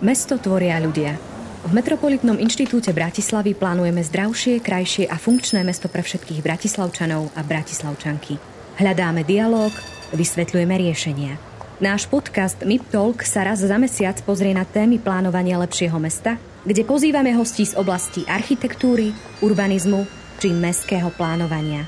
Mesto tvoria ľudia. V Metropolitnom inštitúte Bratislavy plánujeme zdravšie, krajšie a funkčné mesto pre všetkých bratislavčanov a bratislavčanky. Hľadáme dialóg, vysvetľujeme riešenia. Náš podcast MIP Talk sa raz za mesiac pozrie na témy plánovania lepšieho mesta, kde pozývame hostí z oblasti architektúry, urbanizmu či mestského plánovania.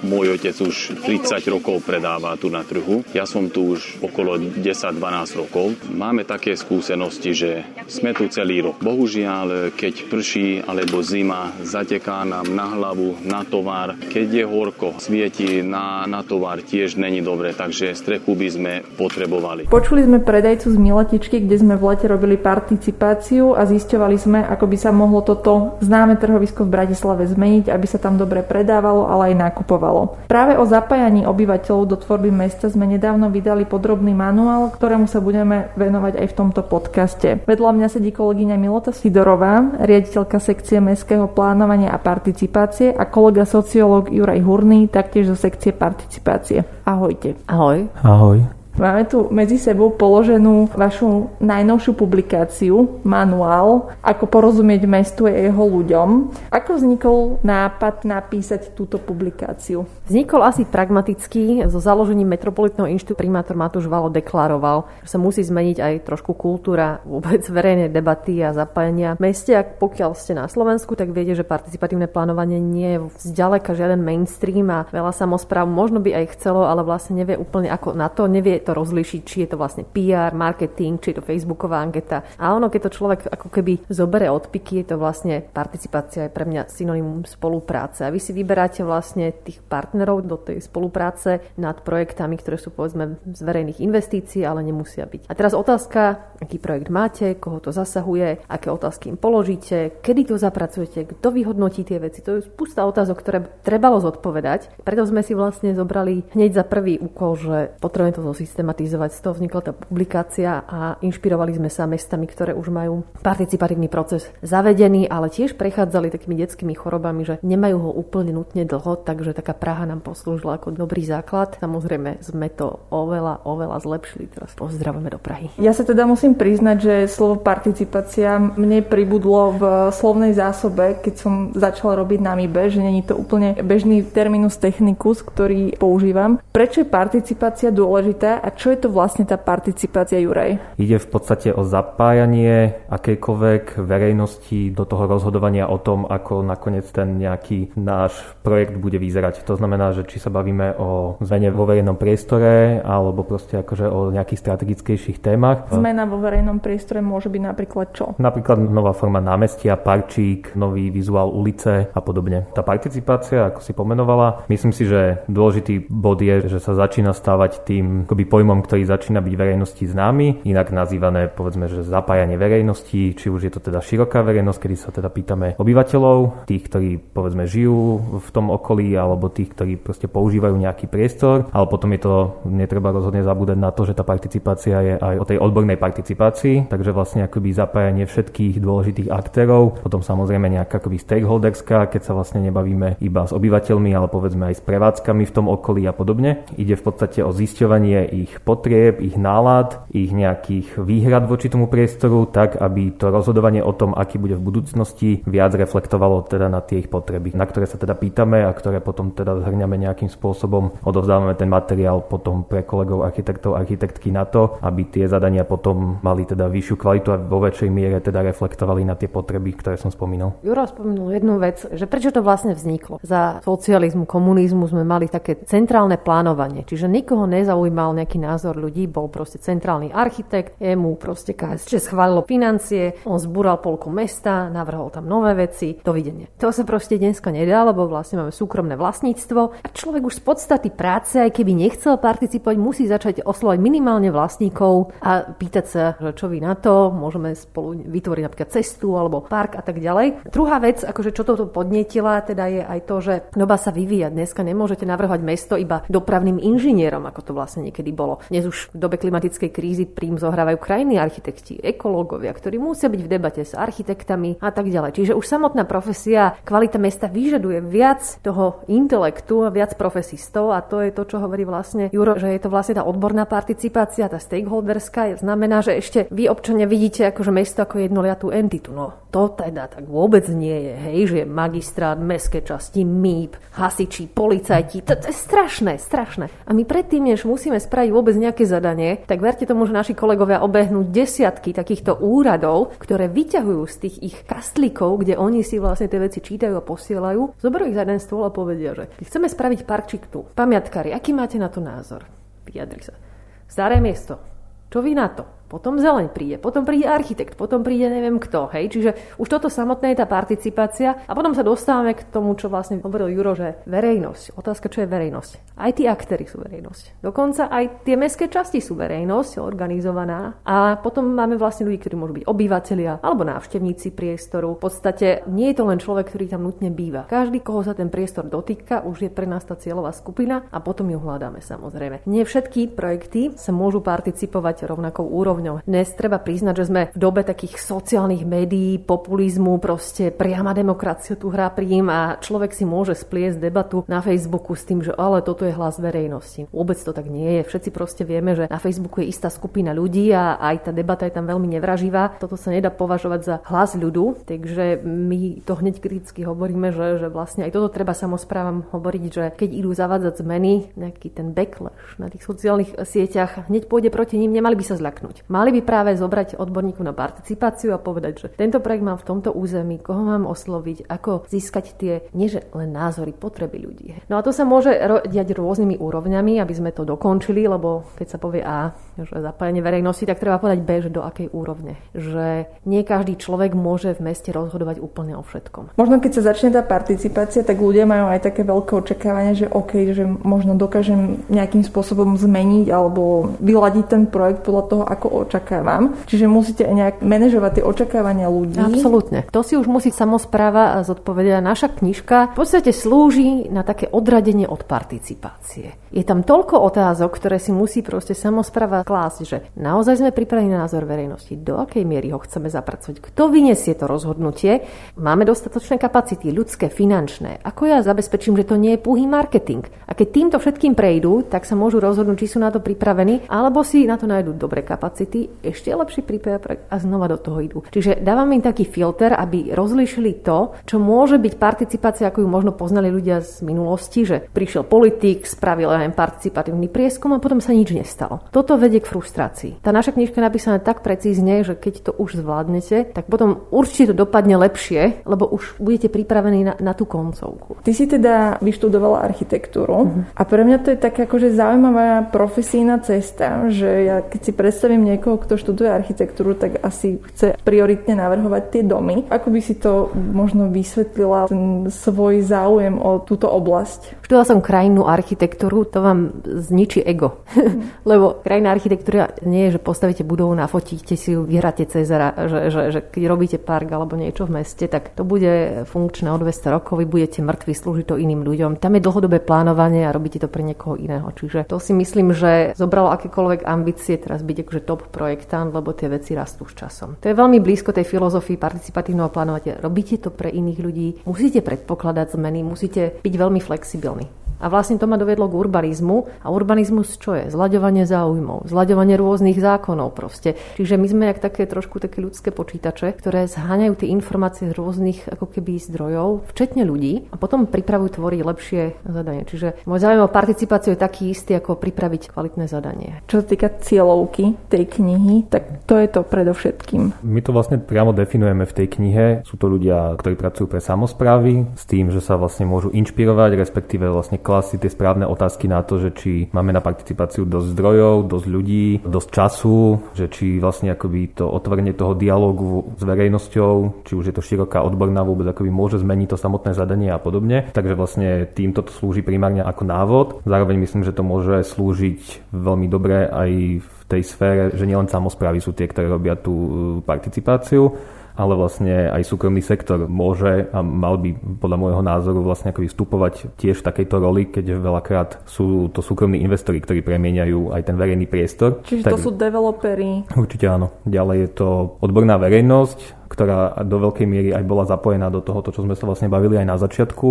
Môj otec už 30 rokov predáva tu na trhu. Ja som tu už okolo 10-12 rokov. Máme také skúsenosti, že sme tu celý rok. Bohužiaľ, keď prší alebo zima, zateká nám na hlavu, na tovar. Keď je horko, svieti na tovar, tiež není dobre, takže strechu by sme potrebovali. Počuli sme predajcu z Miletičky, kde sme v lete robili participáciu a zisťovali sme, ako by sa mohlo toto známe trhovisko v Bratislave zmeniť, aby sa tam dobre predávalo, ale aj nakupovalo. Práve o zapájaní obyvateľov do tvorby mesta sme nedávno vydali podrobný manuál, ktorému sa budeme venovať aj v tomto podcaste. Vedľa mňa sedí kolegyňa Milota Sidorová, riaditeľka sekcie mestského plánovania a participácie a kolega sociológ Juraj Hurný, taktiež zo sekcie participácie. Ahojte. Ahoj. Ahoj. Máme tu medzi sebou položenú vašu najnovšiu publikáciu, manuál, ako porozumieť mestu a jeho ľuďom. Ako vznikol nápad napísať túto publikáciu? Vznikol asi pragmaticky. So založením Metropolitného inštitútu primátor Matúš Valo deklaroval, že sa musí zmeniť aj trošku kultúra vôbec verejnej debaty a zapájania v meste. Ak pokiaľ ste na Slovensku, tak viete, že participatívne plánovanie nie je zďaleka žiaden mainstream a veľa samospráv možno by aj chcelo, ale vlastne nevie úplne ako na to, nevie to rozlíšiť, či je to vlastne PR, marketing, či je to facebooková anketa. A ono, keď to človek ako keby zobere odpiky, je to vlastne participácia, je pre mňa synonymum spolupráce. A vy si vyberáte vlastne tých partnerov do tej spolupráce nad projektami, ktoré sú povedzme z verejných investícií, ale nemusia byť. A teraz otázka, aký projekt máte, koho to zasahuje, aké otázky im položíte, kedy to zapracujete, kto vyhodnotí tie veci. To je spústa otázok, ktoré trebalo zodpovedať. Preto sme si vlastne zobrali hneď za prvý úkol, že potrebujeme to systematizovať. Z toho vznikla tá publikácia a inšpirovali sme sa mestami, ktoré už majú participatívny proces zavedený, ale tiež prechádzali takými detskými chorobami, že nemajú ho úplne nutne dlho, takže taká Praha nám poslúžila ako dobrý základ. Samozrejme sme to oveľa zlepšili. Teraz pozdravujeme do Prahy. Ja sa teda musím priznať, že slovo participácia mne pribudlo v slovnej zásobe, keď som začala robiť na MIBE, že nie je to úplne bežný terminus technicus, ktorý používam. Prečo je participácia dôležitá? A čo je to vlastne tá participácia, Juraj? Ide v podstate o zapájanie akejkoľvek verejnosti do toho rozhodovania o tom, ako nakoniec ten nejaký náš projekt bude vyzerať. To znamená, že či sa bavíme o zmene vo verejnom priestore alebo proste akože o nejakých strategickejších témach. Zmena vo verejnom priestore môže byť napríklad čo? Napríklad nová forma námestia, parčík, nový vizuál ulice a podobne. Tá participácia, ako si pomenovala, myslím si, že dôležitý bod je, že sa začína stávať tým pojmom, ktorý začína byť verejnosti známy, inak nazývané povedzme, že zapájanie verejnosti, či už je to teda široká verejnosť, kedy sa teda pýtame obyvateľov, tých, ktorí povedzme žijú v tom okolí, alebo tých, ktorí proste používajú nejaký priestor, ale potom je to, netreba rozhodne zabúdať na to, že tá participácia je aj o tej odbornej participácii, takže vlastne akoby zapájanie všetkých dôležitých aktérov, potom samozrejme nejaká akoby stakeholderská, keď sa vlastne nebavíme iba s obyvateľmi, ale povedzme aj s prevádzkami v tom okolí a podobne. Ide v podstate o zisťovanie ich potrieb, ich nálad, ich nejakých výhrad voči tomu priestoru, tak aby to rozhodovanie o tom, aký bude v budúcnosti, viac reflektovalo teda na tie ich potreby, na ktoré sa teda pýtame a ktoré potom teda zhrňame nejakým spôsobom, odovzdávame ten materiál potom pre kolegov architektov, architektky na to, aby tie zadania potom mali teda vyššiu kvalitu a vo väčšej miere teda reflektovali na tie potreby, ktoré som spomínal. Juro spomenul jednu vec, že prečo to vlastne vzniklo. Za socializmu, komunizmu sme mali také centrálne plánovanie, čiže nikoho nezaujímal nejaký názor ľudí, bol proste centrálny architekt, jemu proste KSČ schválilo financie, on zbúral polku mesta, navrhol tam nové veci, dovidenia. To sa proste dneska nedá, lebo vlastne máme súkromné vlastníctvo a človek už z podstaty práce, aj keby nechcel participovať, musí začať oslovať minimálne vlastníkov a pýtať sa, že čo vy na to, môžeme spolu vytvoriť napríklad cestu alebo park a tak ďalej. Druhá vec, akože čo toto podnietila, teda je aj to, že doba sa vyvíja. Dneska nemôžete navrhovať mesto iba dopravným inžinierom, ako to vlastne niekedy bolo. Dnes už v dobe klimatickej krízy prím zohrávajú krajní architekti, ekológovia, ktorí musia byť v debate s architektami a tak ďalej. Čiže už samotná profesia, kvalita mesta vyžaduje viac toho intelektu a viac profesistov, a to je to, čo hovorí vlastne Juro, že je to vlastne tá odborná participácia, tá stakeholderská, znamená, že ešte vy občania vidíte akože mesto ako jednoliatú entitu. No to teda tak vôbec nie je, hej, že je magistrát, mestské časti, MIP, hasiči, policajti, to je strašné. A my predtým, než musíme spraviť vôbec nejaké zadanie, tak verte tomu, že naši kolegovia obehnú desiatky takýchto úradov, ktoré vyťahujú z tých ich kastlíkov, kde oni si vlastne tie veci čítajú a posielajú, zoberú ich za jeden stôl a povedia, že chceme spraviť parkčik tu. Pamiatkári, aký máte na to názor? Vyjadri sa. Staré miesto. Čo vy na to? Potom zeleň príde, potom príde architekt, potom príde neviem kto, hej. Čiže už toto samotné je tá participácia a potom sa dostávame k tomu, čo vlastne hovoril Juro, že verejnosť. Otázka, čo je verejnosť. Aj tí aktéri sú verejnosť. Dokonca aj tie mestské časti sú verejnosť organizovaná a potom máme vlastne ľudí, ktorí môžu byť obyvatelia alebo návštevníci priestoru. V podstate nie je to len človek, ktorý tam nutne býva. Každý, koho sa ten priestor dotýka, už je pre nás tá cieľová skupina a potom ju hľadáme samozrejme. Nie všetky projekty sa môžu participovať rovnakou úrovňou. Dnes treba priznať, že sme v dobe takých sociálnych médií, populizmu, proste priama demokracia tu hrá príjm a človek si môže spliesť debatu na Facebooku s tým, že ale toto je hlas verejnosti. Vôbec to tak nie je. Všetci proste vieme, že na Facebooku je istá skupina ľudí a aj tá debata je tam veľmi nevraživá. Toto sa nedá považovať za hlas ľudu, takže my to hneď kriticky hovoríme, že vlastne aj toto treba samosprávam hovoriť, že keď idú zavádzať zmeny, nejaký ten backlash na tých sociálnych sieťach hneď pôjde proti ním, nemali by sa zľaknúť. Mali by práve zobrať odborníkov na participáciu a povedať, že tento projekt mám v tomto území, koho mám osloviť, ako získať tie, nie že len názory, potreby ľudí. No a to sa môže diať rôznymi úrovňami, aby sme to dokončili, lebo keď sa povie A, že zapájanie verejnosti, tak treba povedať B, že do akej úrovne. Že nie každý človek môže v meste rozhodovať úplne o všetkom. Možno keď sa začne tá participácia, tak ľudia majú aj také veľké očakávanie, že OK, že možno dokážem nejakým spôsobom zmeniť alebo vyladiť ten projekt podľa toho, ako očakávam. Čiže musíte aj nejak manažovať tie očakávania ľudí. Absolútne. To si už musí samospráva zodpovedať. Naša knižka v podstate slúži na také odradenie od participácie. Je tam toľko otázok, ktoré si musí proste samospráva klásť, že naozaj sme pripravili na názor verejnosti, do akej miery ho chceme zapracovať, kto vyniesie to rozhodnutie, máme dostatočné kapacity, ľudské, finančné, ako ja zabezpečím, že to nie je púhý marketing. A keď týmto všetkým prejdú, tak sa môžu rozhodnúť, či sú na to pripravení, alebo si na to nájdú dobré kapacity, ešte lepší prípravek a znova do toho idú. Čiže dávam im taký filter, aby rozlíšili to, čo môže byť participácia, ako ju možno poznali ľudia z minulosti, že prišiel politik, spravil aj participatívny prieskum a potom sa nič nestalo. Toto vedie k frustrácii. Tá naša knižka je napísaná tak precízne, že keď to už zvládnete, tak potom určite to dopadne lepšie, lebo už budete pripravení na tú koncovku. Ty si teda vyštudovala architektúru a pre mňa to je tak akože zaujímavá profesijná cesta, že ja keď si predstavím niekoho, kto študuje architektúru, tak asi chce prioritne navrhovať tie domy. Ako by si to možno vysvetlila, ten svoj záujem o túto oblasť? Študovala som krajinnú architektúru, to vám zničí ego. Lebo krajinná architektúra nie je, že postavíte budovu, nafotíte si ju, vyhráte Cezara, že keď robíte park alebo niečo v meste, tak to bude funkčné o 200 rokov, vy budete mŕtvi, slúži to iným ľuďom. Tam je dlhodobé plánovanie a robíte to pre niekoho iného. Čiže to si myslím, že zobralo akékoľvek ambície teraz byť že top projektant, lebo tie veci rastú s časom. To je veľmi blízko tej filozofii participatívneho plánovania. Robíte to pre iných ľudí, musíte predpokladať zmeny, musíte byť veľmi flexibilní. A vlastne to ma dovedlo k urbanizmu. A urbanizmus čo je? Zlaďovanie záujmov, zlaďovanie rôznych zákonov proste. Čiže my sme jak také trošku také ľudské počítače, ktoré zháňajú tie informácie z rôznych ako keby zdrojov, včetne ľudí, a potom pripravujú tvoriť lepšie zadanie. Čiže môj záujem o participáciu je taký istý ako pripraviť kvalitné zadanie. Čo sa týka cieľovky tej knihy, tak to je to predovšetkým. My to vlastne priamo definujeme v tej knihe. Sú to ľudia, ktorí pracujú pre samosprávy, s tým, že sa vlastne môžu inšpirovať, respektíve vlastne klasiť tie správne otázky na to, že či máme na participáciu dosť zdrojov, dosť ľudí, dosť času, že či vlastne akoby to otvorenie toho dialógu s verejnosťou, či už je to široká odborná vôbec, akoby môže zmeniť to samotné zadanie a podobne. Takže vlastne týmto to slúži primárne ako návod. Zároveň myslím, že to môže slúžiť veľmi dobre aj v tej sfére, že nielen samosprávy sú tie, ktoré robia tú participáciu, ale vlastne aj súkromný sektor môže a mal by podľa môjho názoru vlastne akoby vstupovať tiež v takejto roli, keď veľakrát sú to súkromní investori, ktorí premieňajú aj ten verejný priestor. Čiže to sú developeri. Určite áno. Ďalej je to odborná verejnosť, ktorá do veľkej miery aj bola zapojená do tohoto, čo sme sa vlastne bavili aj na začiatku,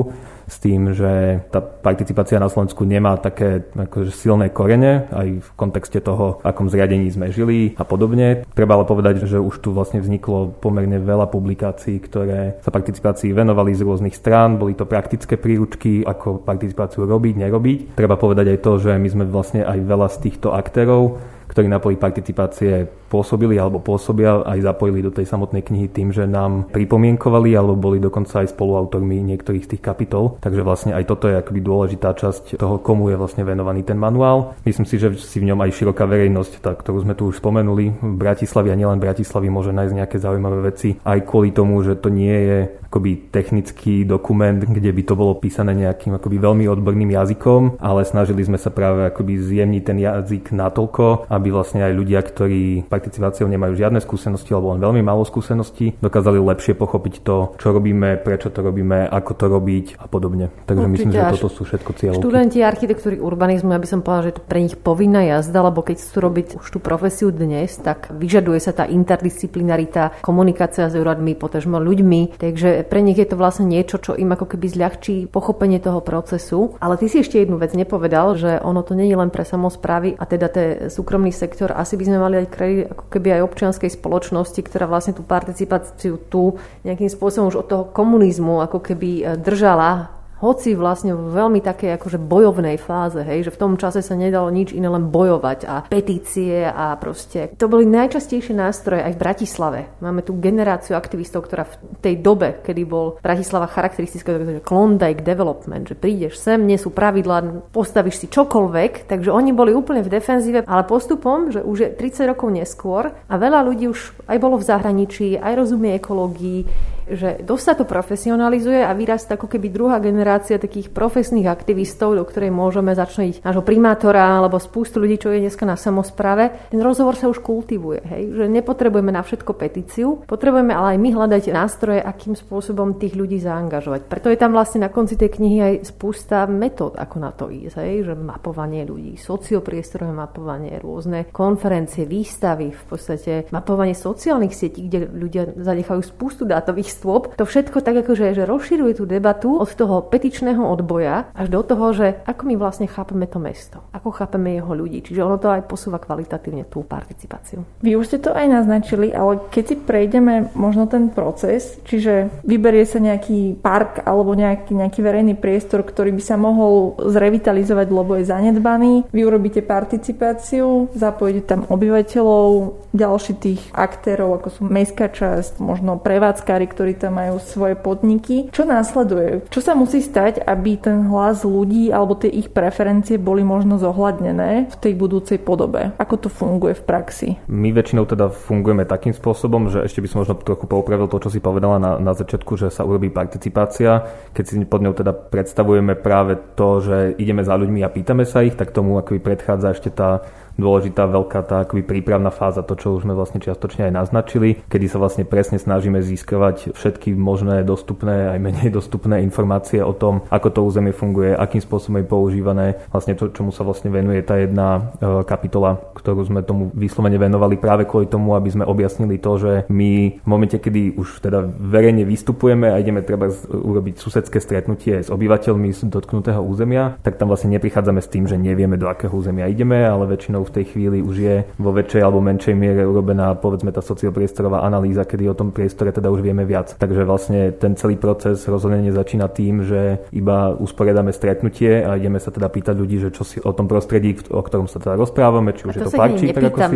s tým, že tá participácia na Slovensku nemá také akože silné korene, aj v kontexte toho, akom zriadení sme žili a podobne. Treba ale povedať, že už tu vlastne vzniklo pomerne veľa publikácií, ktoré sa participácii venovali z rôznych strán, boli to praktické príručky, ako participáciu robiť, nerobiť. Treba povedať aj to, že my sme vlastne aj veľa z týchto aktérov, ktorí na poli participácie pôsobili alebo pôsobia, aj zapojili do tej samotnej knihy tým, že nám pripomienkovali alebo boli dokonca aj spoluautormi niektorých z tých kapitol. Takže vlastne aj toto je akoby dôležitá časť toho, komu je vlastne venovaný ten manuál. Myslím si, že si v ňom aj široká verejnosť, tá, ktorú sme tu už spomenuli, v Bratislavi a nielen v Bratislavi môže nájsť nejaké zaujímavé veci, aj kvôli tomu, že to nie je akoby technický dokument, kde by to bolo písané nejakým akoby veľmi odborným jazykom, ale snažili sme sa práve akoby zjemniť ten jazyk natoľko, aby vlastne aj ľudia, ktorí participáciou nemajú žiadne skúsenosti alebo len veľmi málo skúseností, dokázali lepšie pochopiť to, čo robíme, prečo to robíme, ako to robiť a podobne. Takže myslím, že toto sú všetko cieľovky. Študenti architektúry urbanizmu, ja by som povedala, že je to pre nich povinná jazda, lebo keď chcú robiť už tú profesiu dnes, tak vyžaduje sa tá interdisciplinarita, komunikácia s úradmi, potažmo ľuďmi, takže pre nich je to vlastne niečo, čo im ako keby zľahčí pochopenie toho procesu. Ale ty si ešte jednu vec nepovedal, že ono to nie je len pre samosprávy a teda ten súkromný sektor. Asi by sme mali aj kredit ako keby aj občianskej spoločnosti, ktorá vlastne tú participáciu tu nejakým spôsobom už od toho komunizmu ako keby držala, hoci vlastne v veľmi takej akože bojovnej fáze, hej, že v tom čase sa nedalo nič iné len bojovať a petície a proste. To boli najčastejšie nástroje aj v Bratislave. Máme tu generáciu aktivistov, ktorá v tej dobe, kedy bol Bratislava charakteristická, takže Klondike development, že prídeš sem, nie sú pravidlá, postavíš si čokoľvek, takže oni boli úplne v defenzíve, ale postupom, že už je 30 rokov neskôr a veľa ľudí už aj bolo v zahraničí, aj rozumie ekológii, že dosť sa to profesionalizuje a vyrastá ako keby druhá generácia takých profesných aktivistov, do ktorej môžeme začať nášho primátora alebo spústu ľudí, čo je dneska na samospráve. Ten rozhovor sa už kultivuje, hej? Že nepotrebujeme na všetko petíciu, potrebujeme ale aj my hľadať nástroje, akým spôsobom tých ľudí zaangažovať. Preto je tam vlastne na konci tej knihy aj spústa metód, ako na to ísť, hej? Že mapovanie ľudí, sociopriestorové mapovanie, rôzne konferencie, výstavy, v podstate mapovanie sociálnych sietí, kde ľudia zanechajú spústu dátových stôp. To všetko tak akože že rozširuje tú debatu od toho petičného odboja až do toho, že ako my vlastne chápeme to mesto, ako chápeme jeho ľudí. Čiže ono to aj posúva kvalitatívne tú participáciu. Vy už ste to aj naznačili, ale keď si prejdeme možno ten proces, čiže vyberie sa nejaký park alebo nejaký verejný priestor, ktorý by sa mohol zrevitalizovať, lebo je zanedbaný. Vy urobíte participáciu, zapojíte tam obyvateľov, ďalší tých aktérov, ako sú mestská časť, možno prevádzkári, ktorí tam majú svoje podniky. Čo následuje? Čo sa musí stať, aby ten hlas ľudí alebo tie ich preferencie boli možno zohľadnené v tej budúcej podobe? Ako to funguje v praxi? My väčšinou teda fungujeme takým spôsobom, že ešte by som možno trochu poupravil to, čo si povedala na začiatku, že sa urobí participácia. Keď si pod ňou teda predstavujeme práve to, že ideme za ľuďmi a pýtame sa ich, tak tomu akoby predchádza ešte tá dôležitá veľká tá akoby prípravná fáza, to čo už sme vlastne čiastočne aj naznačili, kedy sa vlastne presne snažíme získavať všetky možné dostupné aj menej dostupné informácie o tom, ako to územie funguje, akým spôsobom je používané, vlastne to, čomu sa vlastne venuje tá jedna kapitola, ktorú sme tomu vyslovene venovali práve kvôli tomu, aby sme objasnili to, že my v momente, kedy už teda verejne vystupujeme a ideme treba urobiť susedské stretnutie s obyvateľmi z dotknutého územia, tak tam vlastne neprichádzame s tým, že nevieme, do akého územia ideme, ale väčšinou v tej chvíli už je vo väčšej alebo menšej miere urobená povedzme tá sociopriestorová analýza, kedy o tom priestore teda už vieme viac. Takže vlastne ten celý proces rozhodne nezačína tým, že iba usporiadame stretnutie a ideme sa teda pýtať ľudí, že čo si o tom prostredí, o ktorom sa teda rozprávame, či už je to parčík, tak ako si.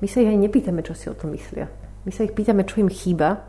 My sa ich aj nepýtame, čo si o tom myslia. My sa ich pýtame, čo im chýba,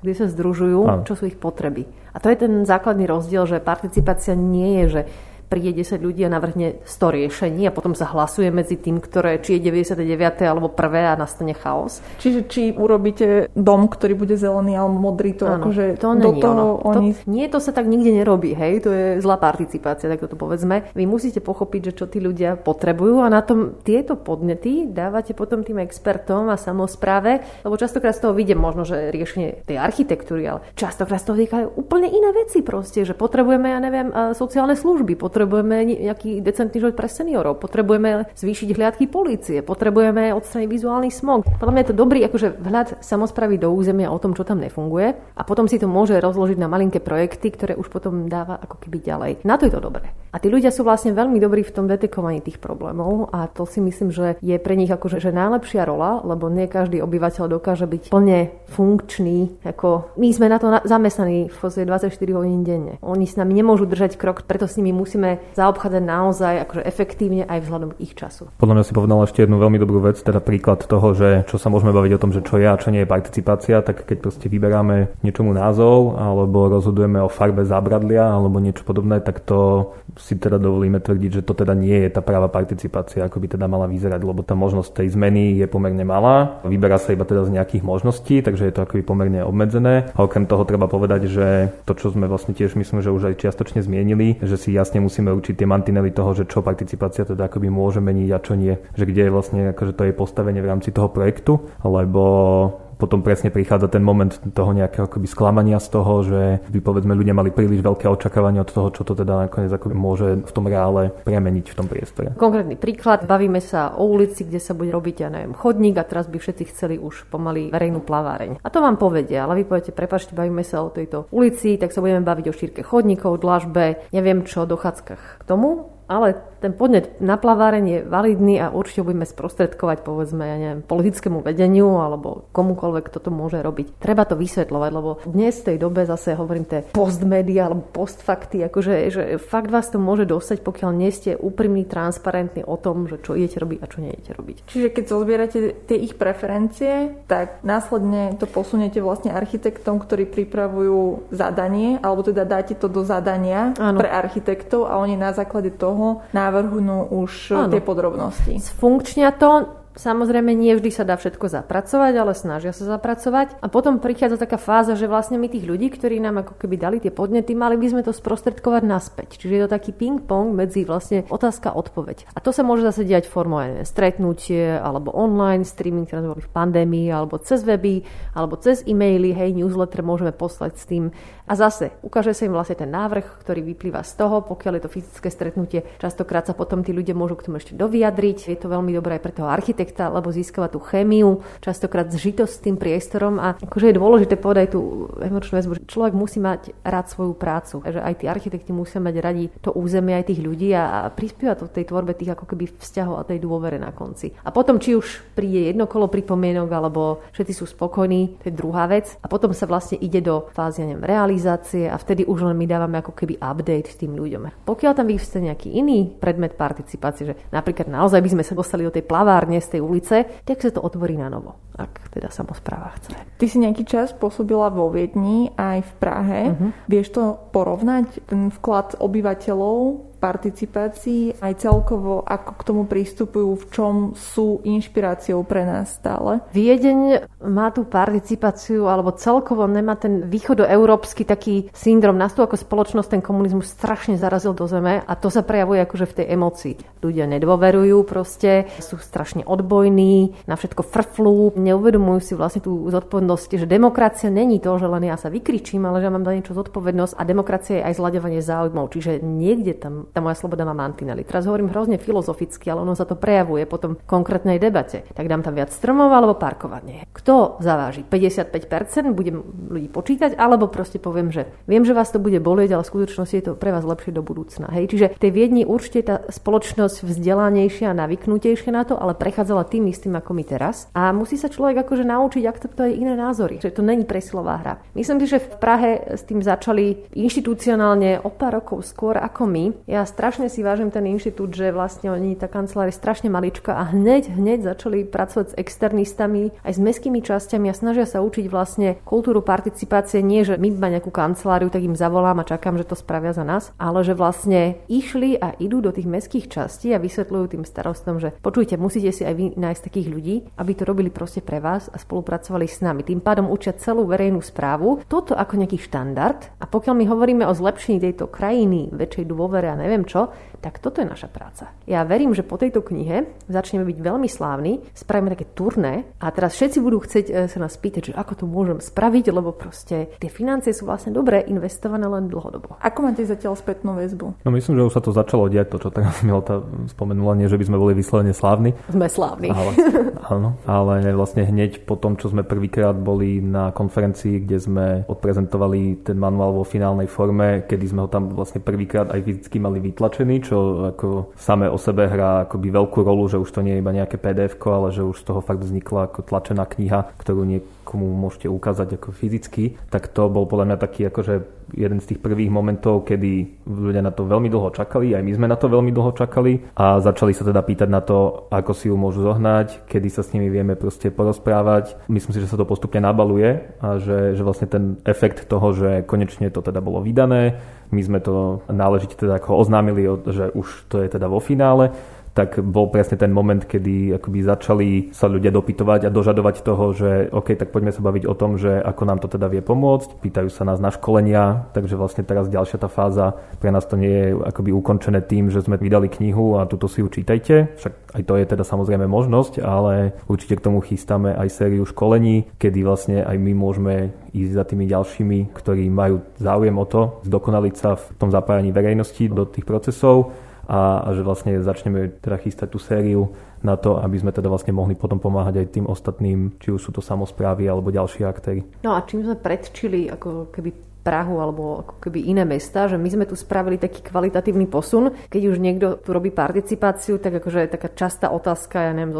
kde sa združujú, Čo sú ich potreby. A to je ten základný rozdiel, že participácia nie je, že príde 10 ľudí a navrhne 100 riešení a potom sa hlasuje medzi tým, ktoré či je 99. alebo prvé a nastane chaos. Čiže či urobíte dom, ktorý bude zelený alebo modrý, to ano, akože to do toho oni... To, nie, to sa tak nikde nerobí, hej, to je zlá participácia, tak to povedzme. Vy musíte pochopiť, že čo tí ľudia potrebujú a na tom tieto podnety dávate potom tým expertom a samospráve, lebo častokrát z toho vidím možno, že riešenie tej architektúry, ale častokrát z toho vznikajú úplne iné veci proste, že potrebujeme, ja neviem, sociálne služby, potrebujeme nejaký decentný život pre seniorov, potrebujeme zvýšiť hliadky polície, potrebujeme odstrániť vizuálny smog. Podľa mňa je to dobrý akože vhľad samosprávy do územia o tom, čo tam nefunguje a potom si to môže rozložiť na malinké projekty, ktoré už potom dáva ako keby ďalej. Na to je to dobré. A tí ľudia sú vlastne veľmi dobrí v tom detekovaní tých problémov a to si myslím, že je pre nich akože že najlepšia rola, lebo nie každý obyvateľ dokáže byť plne funkčný, ako my sme na to zamestnaní v podstate 24 hodín denne. Oni s nami nemôžu držať krok, preto s nimi musíme zaobchádzať naozaj akože efektívne aj vzhľadom ich času. Podľa mňa si povedala ešte jednu veľmi dobrú vec, teda príklad toho, že čo sa môžeme baviť o tom, že čo je a čo nie je participácia, tak keď proste vyberáme niečomu názov alebo rozhodujeme o farbe zábradlia alebo niečo podobné, tak to si teda dovolíme tvrdiť, že to teda nie je tá práva participácia, ako by teda mala vyzerať, lebo tá možnosť tej zmeny je pomerne malá. Vyberá sa iba teda z nejakých možností, takže je to akoby pomerne obmedzené. A okrem toho treba povedať, že to, čo sme vlastne tiež myslím, že už aj čiastočne zmienili, že si jasne musíme určiť tie mantinely toho, že čo participácia teda akoby môže meniť a čo nie, že kde je vlastne akože to je postavenie v rámci toho projektu, lebo potom presne prichádza ten moment toho nejakého akoby sklamania z toho, že by povedzme ľudia mali príliš veľké očakávania od toho, čo to teda nakoniec akoby môže v tom reále premeniť v tom priestore. Konkrétny príklad, bavíme sa o ulici, kde sa bude robiť, ja neviem, chodník a teraz by všetci chceli už pomaly verejnú plaváreň. A to vám povedia, ale vy poviete, prepáčte, bavíme sa o tejto ulici, tak sa budeme baviť o šírke chodníkov, dlažbe, neviem čo, dochádzkach k tomu. Ale ten podnet na plaváreň je validný a určite budeme sprostredkovať, povedzme, ja neviem, politickému vedeniu alebo komukoľvek, kto to môže robiť. Treba to vysvetľovať, lebo dnes v tej dobe zase hovorím tie postmédia alebo postfakty, akože že fakt vás to môže dostať, pokiaľ nie ste úprimní, transparentní o tom, že čo idete robiť a čo nejdete robiť. Čiže keď zozbierate tie ich preferencie, tak následne to posuniete vlastne architektom, ktorí pripravujú zadanie, alebo teda dáte to do zadania pre architektov a oni na základe toho návrhnú už tie podrobnosti. Sfunkčnia to. Samozrejme, nie vždy sa dá všetko zapracovať, ale snažia sa zapracovať. A potom prichádza taká fáza, že vlastne my tých ľudí, ktorí nám ako keby dali tie podnety, mali by sme to sprostredkovať naspäť. Čiže je to taký ping-pong medzi vlastne otázka a odpoveď. A to sa môže zase diať formou stretnutie, alebo online streaming, ktoré sme boli v pandémii, alebo cez weby, alebo cez e-maily, hej, newsletter môžeme poslať s tým. A zase ukáže sa im vlastne ten návrh, ktorý vyplýva z toho, pokiaľ je to fyzické stretnutie. Častokrát sa potom tí ľudia môžu k tomu ešte dovyjadriť. Je to veľmi dobré aj pre toho architekta, lebo získava tú chémiu, častokrát zžitosť s tým priestorom a akože je dôležité povedať tú emočnú väzbu, že človek musí mať rád svoju prácu, že aj tí architekti musia mať radi to územie aj tých ľudí a prispieva to v tej tvorbe tých ako keby vzťahov a tej dôvere na konci. A potom či už príde jedno kolo pripomienok alebo všetci sú spokojní, to je druhá vec a potom sa vlastne ide do fázy realizácie a vtedy už len my dávame ako keby update tým ľuďom. Pokiaľ tam vyvstane nejaký iný predmet participácie, že napríklad naozaj by sme sa dostali do tej plavárne tej ulice, tak sa to otvorí na novo, ak teda samospráva chce. Ty si nejaký čas pôsobila vo Viedni aj v Prahe. Vieš to porovnať? Ten vklad obyvateľov, participácii, aj celkovo ako k tomu prístupujú, v čom sú inšpiráciou pre nás stále? Viedeň má tú participáciu, alebo celkovo nemá ten východoeurópsky taký syndrom. Nás tu ako spoločnosť ten komunizmus strašne zarazil do zeme a to sa prejavuje akože v tej emocii. Ľudia nedôverujú proste, sú strašne odbojní, na všetko frflú, neuvedomujú si vlastne tú zodpovednosť, že demokracia není to, že len ja sa vykričím, ale že mám za niečo zodpovednosť a demokracia je aj zlaďovanie záujmov, čiže niekde tam tá moja sloboda má mantinely. Teraz hovorím hrozne filozoficky, ale ono sa to prejavuje potom v konkrétnej debate. Tak dám tam viac stromov alebo parkovanie. Kto zaváži? 55%? Budem ľudí počítať? Alebo proste poviem, že viem, že vás to bude bolieť, ale v skutočnosti je to pre vás lepšie do budúcna. Hej? Čiže v tej Viedni určite tá spoločnosť vzdelanejšia a navyknutejšia na to, ale prechádzala tým istým ako my teraz. A musí sa človek akože naučiť akceptovať iné názory. Že to není presilová hra. Myslím si, že v Prahe s tým začali inštitucionálne o pár rokov skôr ako my. Ja ja strašne si vážim ten inštitút, že vlastne oni, tá kancelária je strašne malička a hneď začali pracovať s externistami, aj s mestskými časťami a snažia sa učiť vlastne kultúru participácie. Nie, že my máme nejakú kanceláriu, tak im zavolám a čakám, že to spravia za nás, ale že vlastne išli a idú do tých mestských častí a vysvetľujú tým starostom, že počujte, musíte si aj vy nájsť takých ľudí, aby to robili proste pre vás a spolupracovali s nami. Tým pádom učia celú verejnú správu toto ako nejaký štandard a pokiaľ my hovoríme o zlepšení tejto krajiny, väčšej dôvere a neviem čo, tak toto je naša práca. Ja verím, že po tejto knihe začneme byť veľmi slávni, spravíme také turné a teraz všetci budú chcieť sa nás pýtať, že ako to môžem spraviť, lebo proste tie financie sú vlastne dobre investované len dlhodobo. Ako máte zatiaľ spätnú väzbu? No myslím, že už sa to začalo diať, to čo tak Milota spomenula, nie že by sme boli vyslovene slávni. Sme slávni. Áno, ale vlastne hneď po tom, čo sme prvýkrát boli na konferencii, kde sme odprezentovali ten manuál vo finálnej forme, kedy sme ho tam vlastne prvýkrát aj fyzicky mali vytlačený, čo ako samé o sebe hrá akoby veľkú rolu, že už to nie je iba nejaké PDF-ko, ale že už z toho fakt vznikla ako tlačená kniha, ktorú niekomu môžete ukázať ako fyzicky, tak to bol podľa mňa taký akože jeden z tých prvých momentov, kedy ľudia na to veľmi dlho čakali, aj my sme na to veľmi dlho čakali a začali sa teda pýtať na to, ako si ju môžu zohnať, kedy sa s nimi vieme proste porozprávať. Myslím si, že sa to postupne nabaluje a že vlastne ten efekt toho, že konečne to teda bolo vydané, my sme to náležite teda ako oznámili, že už to je teda vo finále, tak bol presne ten moment, kedy akoby začali sa ľudia dopytovať a dožadovať toho, že OK, tak poďme sa baviť o tom, že ako nám to teda vie pomôcť. Pýtajú sa nás na školenia, takže vlastne teraz ďalšia tá fáza, pre nás to nie je akoby ukončené tým, že sme vydali knihu a tuto si ju čítajte. Však aj to je teda samozrejme možnosť, ale určite k tomu chystáme aj sériu školení, kedy vlastne aj my môžeme ísť za tými ďalšími, ktorí majú záujem o to, zdokonaliť sa v tom zapájaní verejnosti do tých procesov. A že vlastne začneme teda chystať tú sériu na to, aby sme teda vlastne mohli potom pomáhať aj tým ostatným, či už sú to samosprávy alebo ďalší aktéri. No a čím sme predčili ako keby Prahu alebo ako keby iné mesta, že my sme tu spravili taký kvalitatívny posun. Keď už niekto tu robí participáciu, tak akože je taká častá otázka, ja neviem,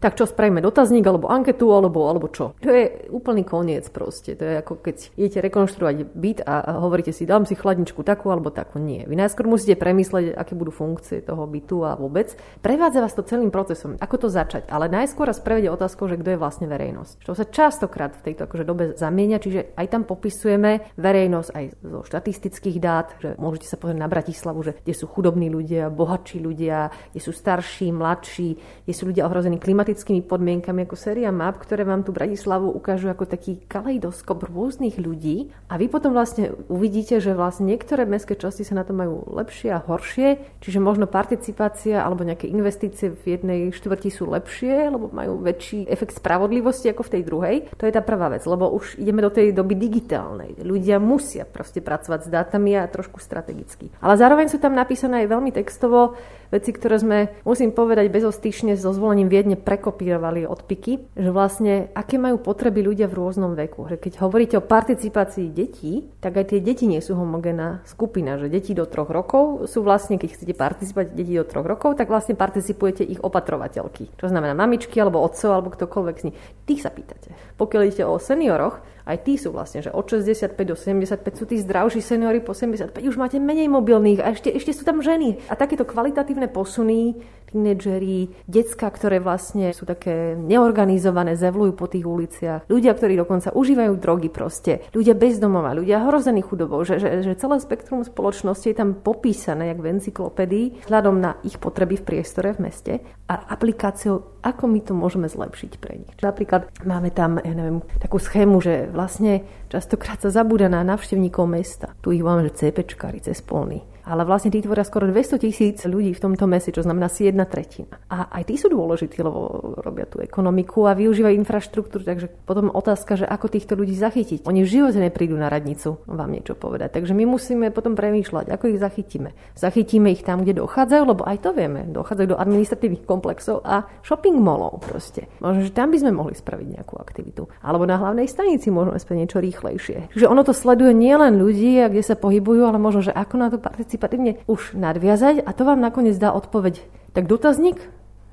tak čo, spravíme dotazník alebo anketu alebo čo? To je úplný koniec proste. To je ako keď idete rekonštruovať byt a hovoríte si, dám si chladničku takú alebo takú. Nie. Vy najskôr musíte premyslieť, aké budú funkcie toho bytu a vôbec. Prevádza vás to celým procesom, ako to začať, ale najskôr vás prevedie otázkou, že kto je vlastne verejnosť. Čo sa častokrát v tejto akože dobe zamieňa, čiže aj tam popisujeme verejnosť aj zo štatistických dát, že môžete sa pozrieť na Bratislavu, že kde sú chudobní ľudia, bohatší ľudia, kde sú starší, mladší, kde sú ľudia ohrození klimatickými podmienkami, ako séria map, ktoré vám tu Bratislavu ukážu ako taký kaleidoskop rôznych ľudí a vy potom vlastne uvidíte, že vlastne niektoré mestské časti sa na to majú lepšie a horšie, čiže možno participácia alebo nejaké investície v jednej štvrti sú lepšie, lebo majú väčší efekt spravodlivosti ako v tej druhej. To je tá prvá vec, lebo už ideme do tej doby digitálnej. Ľudia musia proste pracovať s dátami a trošku strategicky. Ale zároveň sú tam napísané aj veľmi textovo veci, ktoré sme, musím povedať, bezostyšne so zvolením Viedne prekopírovali od PIKy, že vlastne aké majú potreby ľudia v rôznom veku. Že keď hovoríte o participácii detí, tak aj tie deti nie sú homogénna skupina, že deti do 3 rokov sú vlastne, keď chcete participovať deti do 3 rokov, tak vlastne participujete ich opatrovateľky. Čo znamená mamičky alebo otcov alebo ktokoľvek z nich. Tých sa pýtate. Pokiaľ idete o senioroch, aj tí sú vlastne, že od 65 do 75 sú tí zdravší seniori, po 75 už máte menej mobilných a ešte sú tam ženy. A takéto kvalitatívne posuny, tínedžeri, decka, ktoré vlastne sú také neorganizované, zevľujú po tých uliciach, ľudia, ktorí dokonca užívajú drogy proste, ľudia bezdomová, ľudia hrození chudobou, že celé spektrum spoločnosti je tam popísané, jak v encyklopédii, vzhľadom na ich potreby v priestore v meste a aplikáciou, ako my to môžeme zlepšiť pre nich. Napríklad máme tam, ja neviem, takú schému, že vlastne častokrát sa zabúda na návštevníkov mesta. Tu ich máme, že CPčkári, cespolní. Ale vlastne tí tvoria skoro 200,000 ľudí v tomto meste, čo znamená asi 1/3. A aj tí sú dôležití, lebo robia tú ekonomiku a využívajú infraštruktúru, takže potom otázka, že ako týchto ľudí zachytiť. Oni v živote neprídu na radnicu vám niečo povedať. Takže my musíme potom premýšľať, ako ich zachytíme. Zachytíme ich tam, kde dochádzajú, lebo aj to vieme, dochádzajú do administratívnych komplexov a shopping mallov proste. Možno že tam by sme mohli spraviť nejakú aktivitu, alebo na hlavnej stanici možno spraviť niečo rýchlejšie. Takže ono to sleduje nielen ľudí, a kde sa pohybujú, ale možno že ako na to participatívne už nadviazať a to vám nakoniec dá odpoveď. Tak dotazník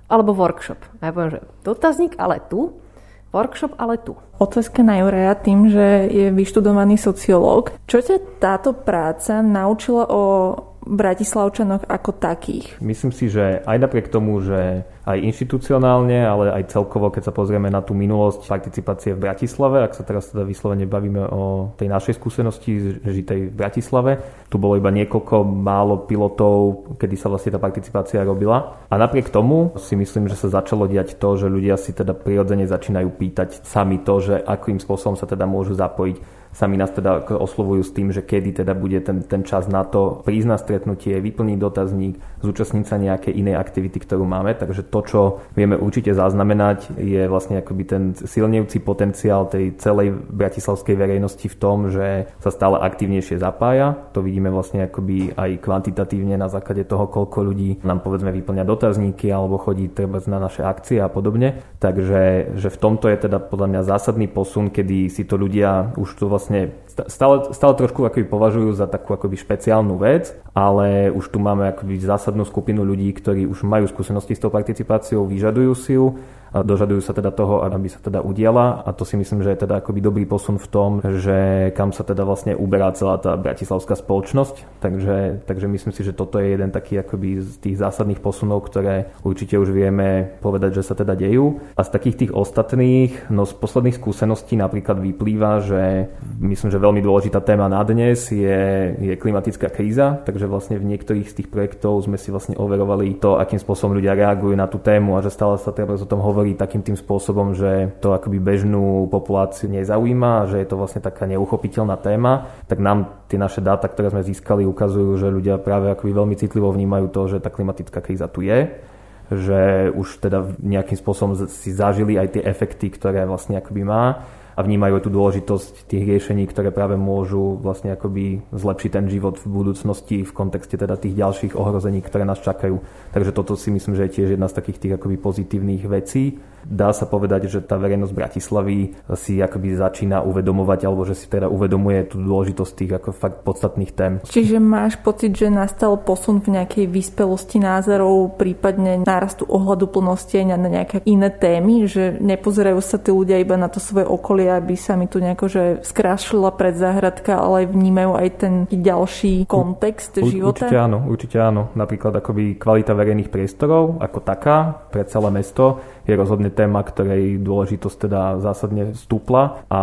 alebo workshop. Ja poviem, že dotazník, ale tu, workshop, ale tu. Otázka na Juraja tým, že je vyštudovaný sociológ. Čo ťa táto práca naučila o Bratislavčanoch ako takých? Myslím si, že aj napriek tomu, že aj inštitucionálne, ale aj celkovo, keď sa pozrieme na tú minulosť participácie v Bratislave, ak sa teraz teda vyslovene bavíme o tej našej skúsenosti žitej v Bratislave, tu bolo iba niekoľko málo pilotov, kedy sa vlastne tá participácia robila. A napriek tomu si myslím, že sa začalo diať to, že ľudia si teda prirodzene začínajú pýtať sami to, že akým spôsobom sa teda môžu zapojiť. Sami nás teda oslovujú s tým, že kedy teda bude ten čas na to prísť na stretnutie, vyplniť dotazník, zúčastniť sa nejakej inej aktivity, ktorú máme. Takže to, čo vieme určite zaznamenať, je vlastne akoby ten silnejúci potenciál tej celej bratislavskej verejnosti v tom, že sa stále aktívnejšie zapája. To vidíme vlastne akoby aj kvantitatívne na základe toho, koľko ľudí nám povedzme vyplňa dotazníky alebo chodí treba na naše akcie a podobne. Takže že v tomto je teda podľa mňa zásadný posun, kedy si to ľudia už tu vlastne stále trošku akoby považujú za takú akoby špeciálnu vec, ale už tu máme akoby zásadnú skupinu ľudí, ktorí už majú skúsenosti s tou participáciou, vyžadujú si ju a dožadujú sa teda toho, aby sa teda udiala, a to si myslím, že je teda akoby dobrý posun v tom, že kam sa teda vlastne uberá celá tá bratislavská spoločnosť, takže myslím si, že toto je jeden taký akoby z tých zásadných posunov, ktoré určite už vieme povedať, že sa teda dejú. A z takých tých ostatných, no z posledných skúseností napríklad vyplýva, že myslím, že veľmi dôležitá téma na dnes je klimatická kríza, takže vlastne v niektorých z tých projektov sme si vlastne overovali to, akým spôsobom ľudia reagujú na tú tému a že stále sa treba o tom hovorí takým tým spôsobom, že to akoby bežnú populáciu nezaujíma, že je to vlastne taká neuchopiteľná téma, tak nám tie naše dáta, ktoré sme získali, ukazujú, že ľudia práve akoby veľmi citlivo vnímajú to, že tá klimatická kríza tu je, že už teda nejakým spôsobom si zažili aj tie efekty, ktoré vlastne akoby má, a vnímajú tú dôležitosť tých riešení, ktoré práve môžu vlastne akoby zlepšiť ten život v budúcnosti v kontexte teda tých ďalších ohrození, ktoré nás čakajú. Takže toto si myslím, že je tiež jedna z takých tých akoby pozitívnych vecí. Dá sa povedať, že tá verejnosť Bratislavy si akoby začína uvedomovať, alebo že si teda uvedomuje tú dôležitosť tých ako fakt podstatných tém. Čiže máš pocit, že nastal posun v nejakej vyspelosti názorov, prípadne nárastu ohľaduplnosti na nejaké iné témy, že nepozerajú sa tí ľudia iba na to svoje okolie, aby sa mi tu nejako, že skrášila predzahradka, ale vnímajú aj ten ďalší kontext života? Určite áno. Napríklad akoby kvalita verejných priestorov ako taká pre celé mesto je rozhodne téma, ktorej dôležitosť teda zásadne stúpla, a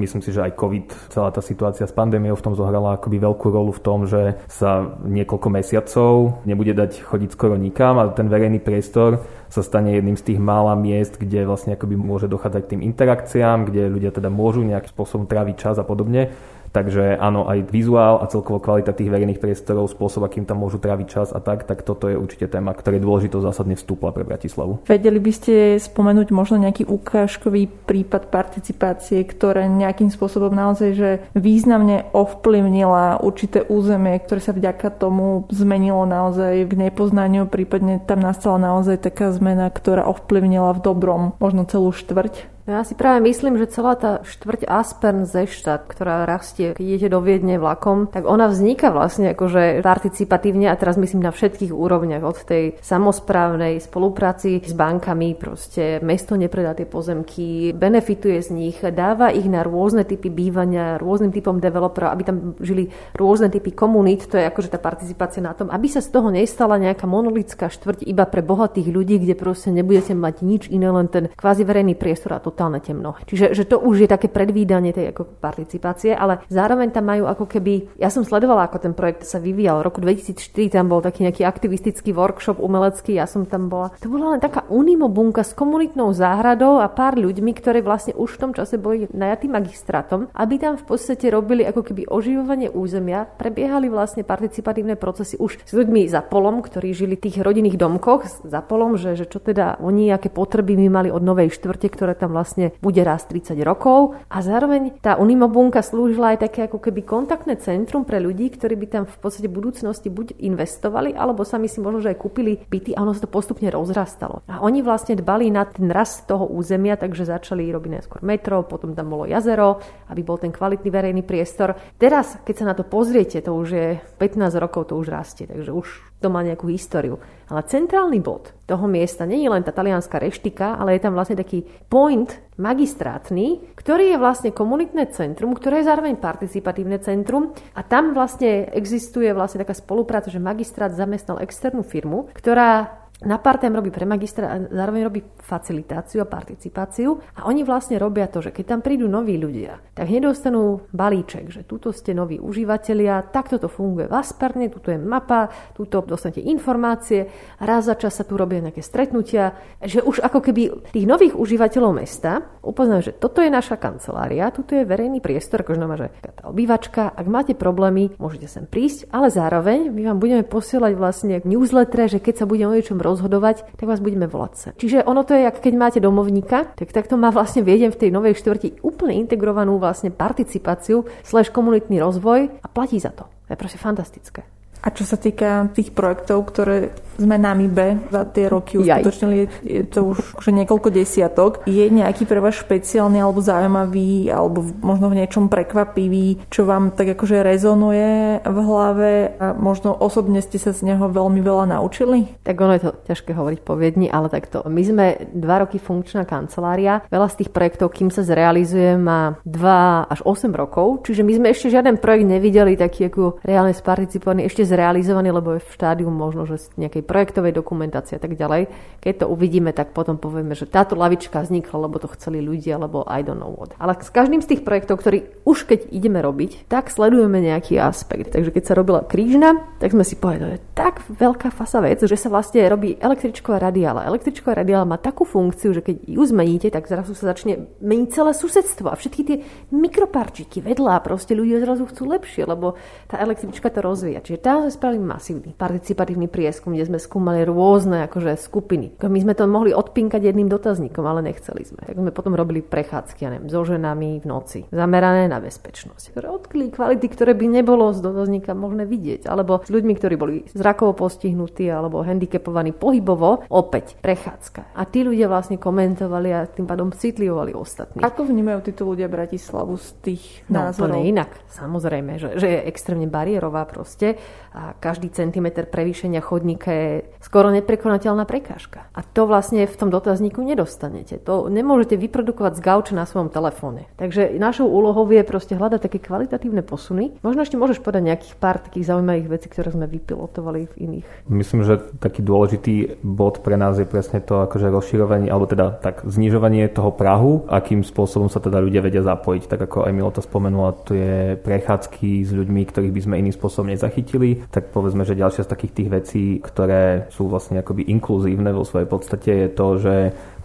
myslím si, že aj COVID, celá tá situácia s pandémiou v tom zohrala akoby veľkú rolu v tom, že sa niekoľko mesiacov nebude dať chodiť skoro nikam a ten verejný priestor sa stane jedným z tých mála miest, kde vlastne akoby môže dochádzať k tým interakciám, kde ľudia teda môžu nejakým spôsobom tráviť čas a podobne. Takže áno, aj vizuál a celkovo kvalita tých verejných priestorov, spôsob, akým tam môžu tráviť čas a tak toto je určite téma, ktorej dôležitosť zásadne vstúpla pre Bratislavu. Vedeli by ste spomenúť možno nejaký ukážkový prípad participácie, ktorá nejakým spôsobom naozaj že významne ovplyvnila určité územie, ktoré sa vďaka tomu zmenilo naozaj k nepoznaniu, prípadne tam nastala naozaj taká zmena, ktorá ovplyvnila v dobrom možno celú štvrť? Ja si práve myslím, že celá tá štvrť Aspern Seestadt, ktorá rastie, keď idete do Viedne vlakom, tak ona vzniká vlastne akože participatívne, a teraz myslím na všetkých úrovniach, od tej samosprávnej spolupráci s bankami, proste mesto nepredá tie pozemky, benefituje z nich, dáva ich na rôzne typy bývania, rôznym typom developera, aby tam žili rôzne typy komunít. To je akože tá participácia na tom, aby sa z toho nestala nejaká monolitská štvrť iba pre bohatých ľudí, kde proste nebudete mať nič iné, len ten kvázi verejný priestor a to temno. Čiže že to už je také predvídanie tej ako participácie, ale zároveň tam majú ako keby, ja som sledovala, ako ten projekt sa vyvíjal. V roku 2004 tam bol taký nejaký aktivistický workshop umelecký, ja som tam bola. To bola len taká unimobunka s komunitnou záhradou a pár ľuďmi, ktorí vlastne už v tom čase boli najatí magistrátom, aby tam v podstate robili ako keby oživovanie územia, prebiehali vlastne participatívne procesy už s ľuďmi za polom, ktorí žili v tých rodinných domkoch za polom, že čo teda oni aké potreby my mali od novej štvrte, ktoré tam vlastne bude raz 30 rokov, a zároveň tá unimobunka slúžila aj také ako keby kontaktné centrum pre ľudí, ktorí by tam v podstate v budúcnosti buď investovali, alebo sami si možno že aj kúpili byty, a ono sa to postupne rozrastalo. A oni vlastne dbali na ten rast toho územia, takže začali robiť najskôr metro, potom tam bolo jazero, aby bol ten kvalitný verejný priestor. Teraz, keď sa na to pozriete, to už je 15 rokov, to už rastie, takže už to má nejakú históriu. Ale centrálny bod toho miesta nie je len tá talianská reštika, ale je tam vlastne taký point magistrátny, ktorý je vlastne komunitné centrum, ktoré je zároveň participatívne centrum a tam vlastne existuje vlastne taká spolupráca, že magistrát zamestnal externú firmu, ktorá na part-time robí pre magistra a zároveň robí facilitáciu a participáciu a oni vlastne robia to, že keď tam prídu noví ľudia, tak nedostanú balíček, že tuto ste noví užívateľia, takto to funguje v Asperne, tuto je mapa, tuto dostanete informácie, raz za čas sa tu robia nejaké stretnutia, že už ako keby tých nových užívateľov mesta upoznajú, že toto je naša kancelária, tuto je verejný priestor, akože má, že tá obývačka, ak máte problémy, môžete sem prísť, ale zároveň my vám budeme posielať vlastne newsletter, že keď sa bude o niečom rozhodovať, tak vás budeme volať sa. Čiže ono to je, ako keď máte domovníka, tak takto má vlastne Viedeň v tej novej štvrti úplne integrovanú vlastne participáciu / komunitný rozvoj a platí za to. To je proste fantastické. A čo sa týka tých projektov, ktoré sme na MIBE za tie roky uskutočnili, je to už niekoľko desiatok. Je nejaký pre vás špeciálny alebo zaujímavý, alebo možno v niečom prekvapivý, čo vám tak akože rezonuje v hlave a možno osobne ste sa z neho veľmi veľa naučili? Tak ono je to ťažké hovoriť po Viedni, ale takto. My sme 2 roky funkčná kancelária. Veľa z tých projektov, kým sa zrealizuje, má 2 až 8 rokov, čiže my sme ešte žiaden projekt nevideli taký ako reálne sparticipovaný, ešte zrealizovaný, lebo je v štádiu možno, že nejakej projektovej dokumentácie a tak ďalej. Keď to uvidíme, tak potom povieme, že táto lavička vznikla, lebo to chceli ľudia, lebo I don't know what. Ale s každým z tých projektov, ktorý už keď ideme robiť, tak sledujeme nejaký aspekt. Takže keď sa robila krížna, tak sme si povedali, tak veľká fasa vec, že sa vlastne robí električková radiála. Električková radiála má takú funkciu, že keď ju zmeníte, tak zrazu sa začne meniť celé susedstvo a všetky tie mikropárčiky vedľa, proste ľudia zrazu chcú lepšie, lebo tá električka to rozvíja. Čiže tam sme spravili masívny participatívny prieskum, kde sme skúmali rôzne akože skupiny. My sme to mohli odpinkať jedným dotazníkom, ale nechceli sme. Tak sme potom robili prechádzky, ja neviem, so ženami v noci, zamerané na bezpečnosť. Ktoré odkryli kvality, ktoré by nebolo z dotazníka možné vidieť, alebo s ľuďmi, ktorí boli zrakovo postihnutí alebo handicapovaní pohybovo, opäť prechádzka. A tí ľudia vlastne komentovali a tým pádom citlivovali ostatní. Ako vnímajú títo ľudia Bratislavu z tých názorov? No, inak, samozrejme, že je extrémne bariérová proste. A každý centimeter prevýšenia chodníka je skoro neprekonateľná prekážka. A to vlastne v tom dotazníku nedostanete. To nemôžete vyprodukovať z gauča na svojom telefóne. Takže našou úlohou je proste hľadať také kvalitatívne posuny. Možno ešte môžeš podať nejakých pár takých zaujímavých vecí, ktoré sme vypilotovali v iných. Myslím, že taký dôležitý bod pre nás je presne to akože rozširovanie, alebo teda tak znižovanie toho prahu, akým spôsobom sa teda ľudia vedia zapojiť. Tak ako aj Milota spomenula, to je prechádzky s ľuďmi, ktorých by sme iným spôsobom nezachytili. Tak povedzme, že ďalšia z takých tých vecí, ktoré sú vlastne akoby inkluzívne vo svojej podstate, je to, že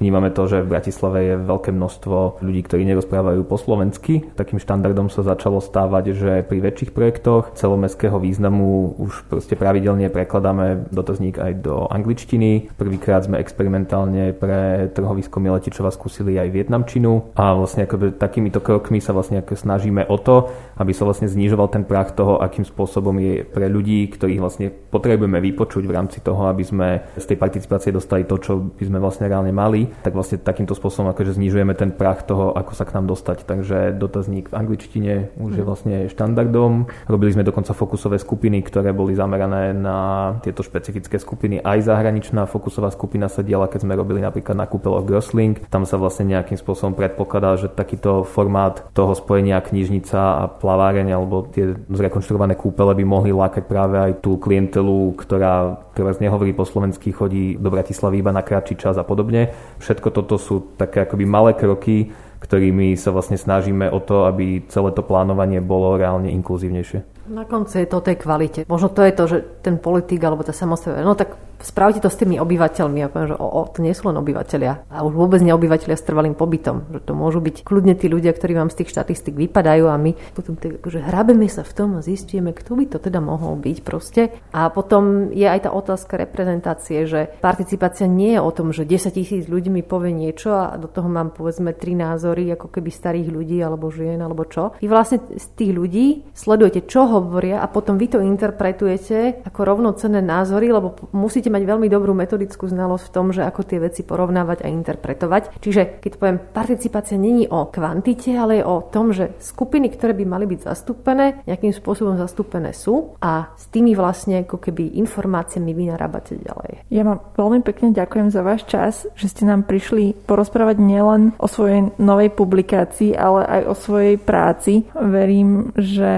vnímame to, že v Bratislave je veľké množstvo ľudí, ktorí nerozprávajú po slovensky. Takým štandardom sa začalo stávať, že pri väčších projektoch celomestského významu už proste pravidelne prekladáme dotazník aj do angličtiny. Prvýkrát sme experimentálne pre trhovisko Miletičková skúsili aj vietnamčinu a vlastne akoby takýmito krokmi sa vlastne ako snažíme o to, aby sa vlastne znižoval ten prah toho, akým spôsobom je pre ľudí, ktorých vlastne potrebujeme vypočuť v rámci toho, aby sme z tej participácie dostali to, čo by sme vlastne reálne mali. Tak vlastne takýmto spôsobom akože znižujeme ten prah toho, ako sa k nám dostať. Takže dotazník v angličtine už je vlastne štandardom. Robili sme dokonca fokusové skupiny, ktoré boli zamerané na tieto špecifické skupiny. Aj zahraničná fokusová skupina sa diela, keď sme robili napríklad na kúpeloch Grosling. Tam sa vlastne nejakým spôsobom predpokladá, že takýto formát toho spojenia knižnica a plaváreň alebo tie zrekonštruované kúpele by mohli lákať práve aj tú klientelu, ktorá teraz nehovorí po slovensky, chodí do Bratislavy iba na krátší čas a podobne. Všetko toto sú také akoby malé kroky, ktorými sa vlastne snažíme o to, aby celé to plánovanie bolo reálne inkluzívnejšie. Na konci je to o tej kvalite. Možno to je to, že ten politik alebo tá samospráva, no tak spravte to s tými obyvateľmi. Ja poviem, že to nie sú len obyvateľia. A už vôbec nie obyvateľia s trvalým pobytom. Že to môžu byť kľudne tí ľudia, ktorí vám z tých štatistík vypadajú a my potom akože hrabeme sa v tom a zistíme, kto by to teda mohol byť proste. A potom je aj tá otázka reprezentácie, že participácia nie je o tom, že 10 000 ľudí mi povie niečo a do toho mám povedzme 3 názory ako keby starých ľudí alebo žien alebo čo. Vy vlastne z tých ľudí sledujete, čo hovoria a potom vy to interpretujete ako rovnocenné názory, lebo musíte musíte mať veľmi dobrú metodickú znalosť v tom, že ako tie veci porovnávať a interpretovať. Čiže keď poviem, participácia není o kvantite, ale je o tom, že skupiny, ktoré by mali byť zastúpené, nejakým spôsobom zastúpené sú a s tými vlastne ako keby informáciami vy narábate ďalej. Ja vám veľmi pekne ďakujem za váš čas, že ste nám prišli porozprávať nielen o svojej novej publikácii, ale aj o svojej práci. Verím, že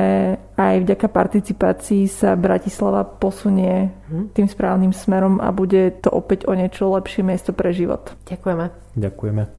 aj vďaka participácii sa Bratislava posunie tým správnym smerom a bude to opäť o niečo lepšie miesto pre život. Ďakujeme. Ďakujeme.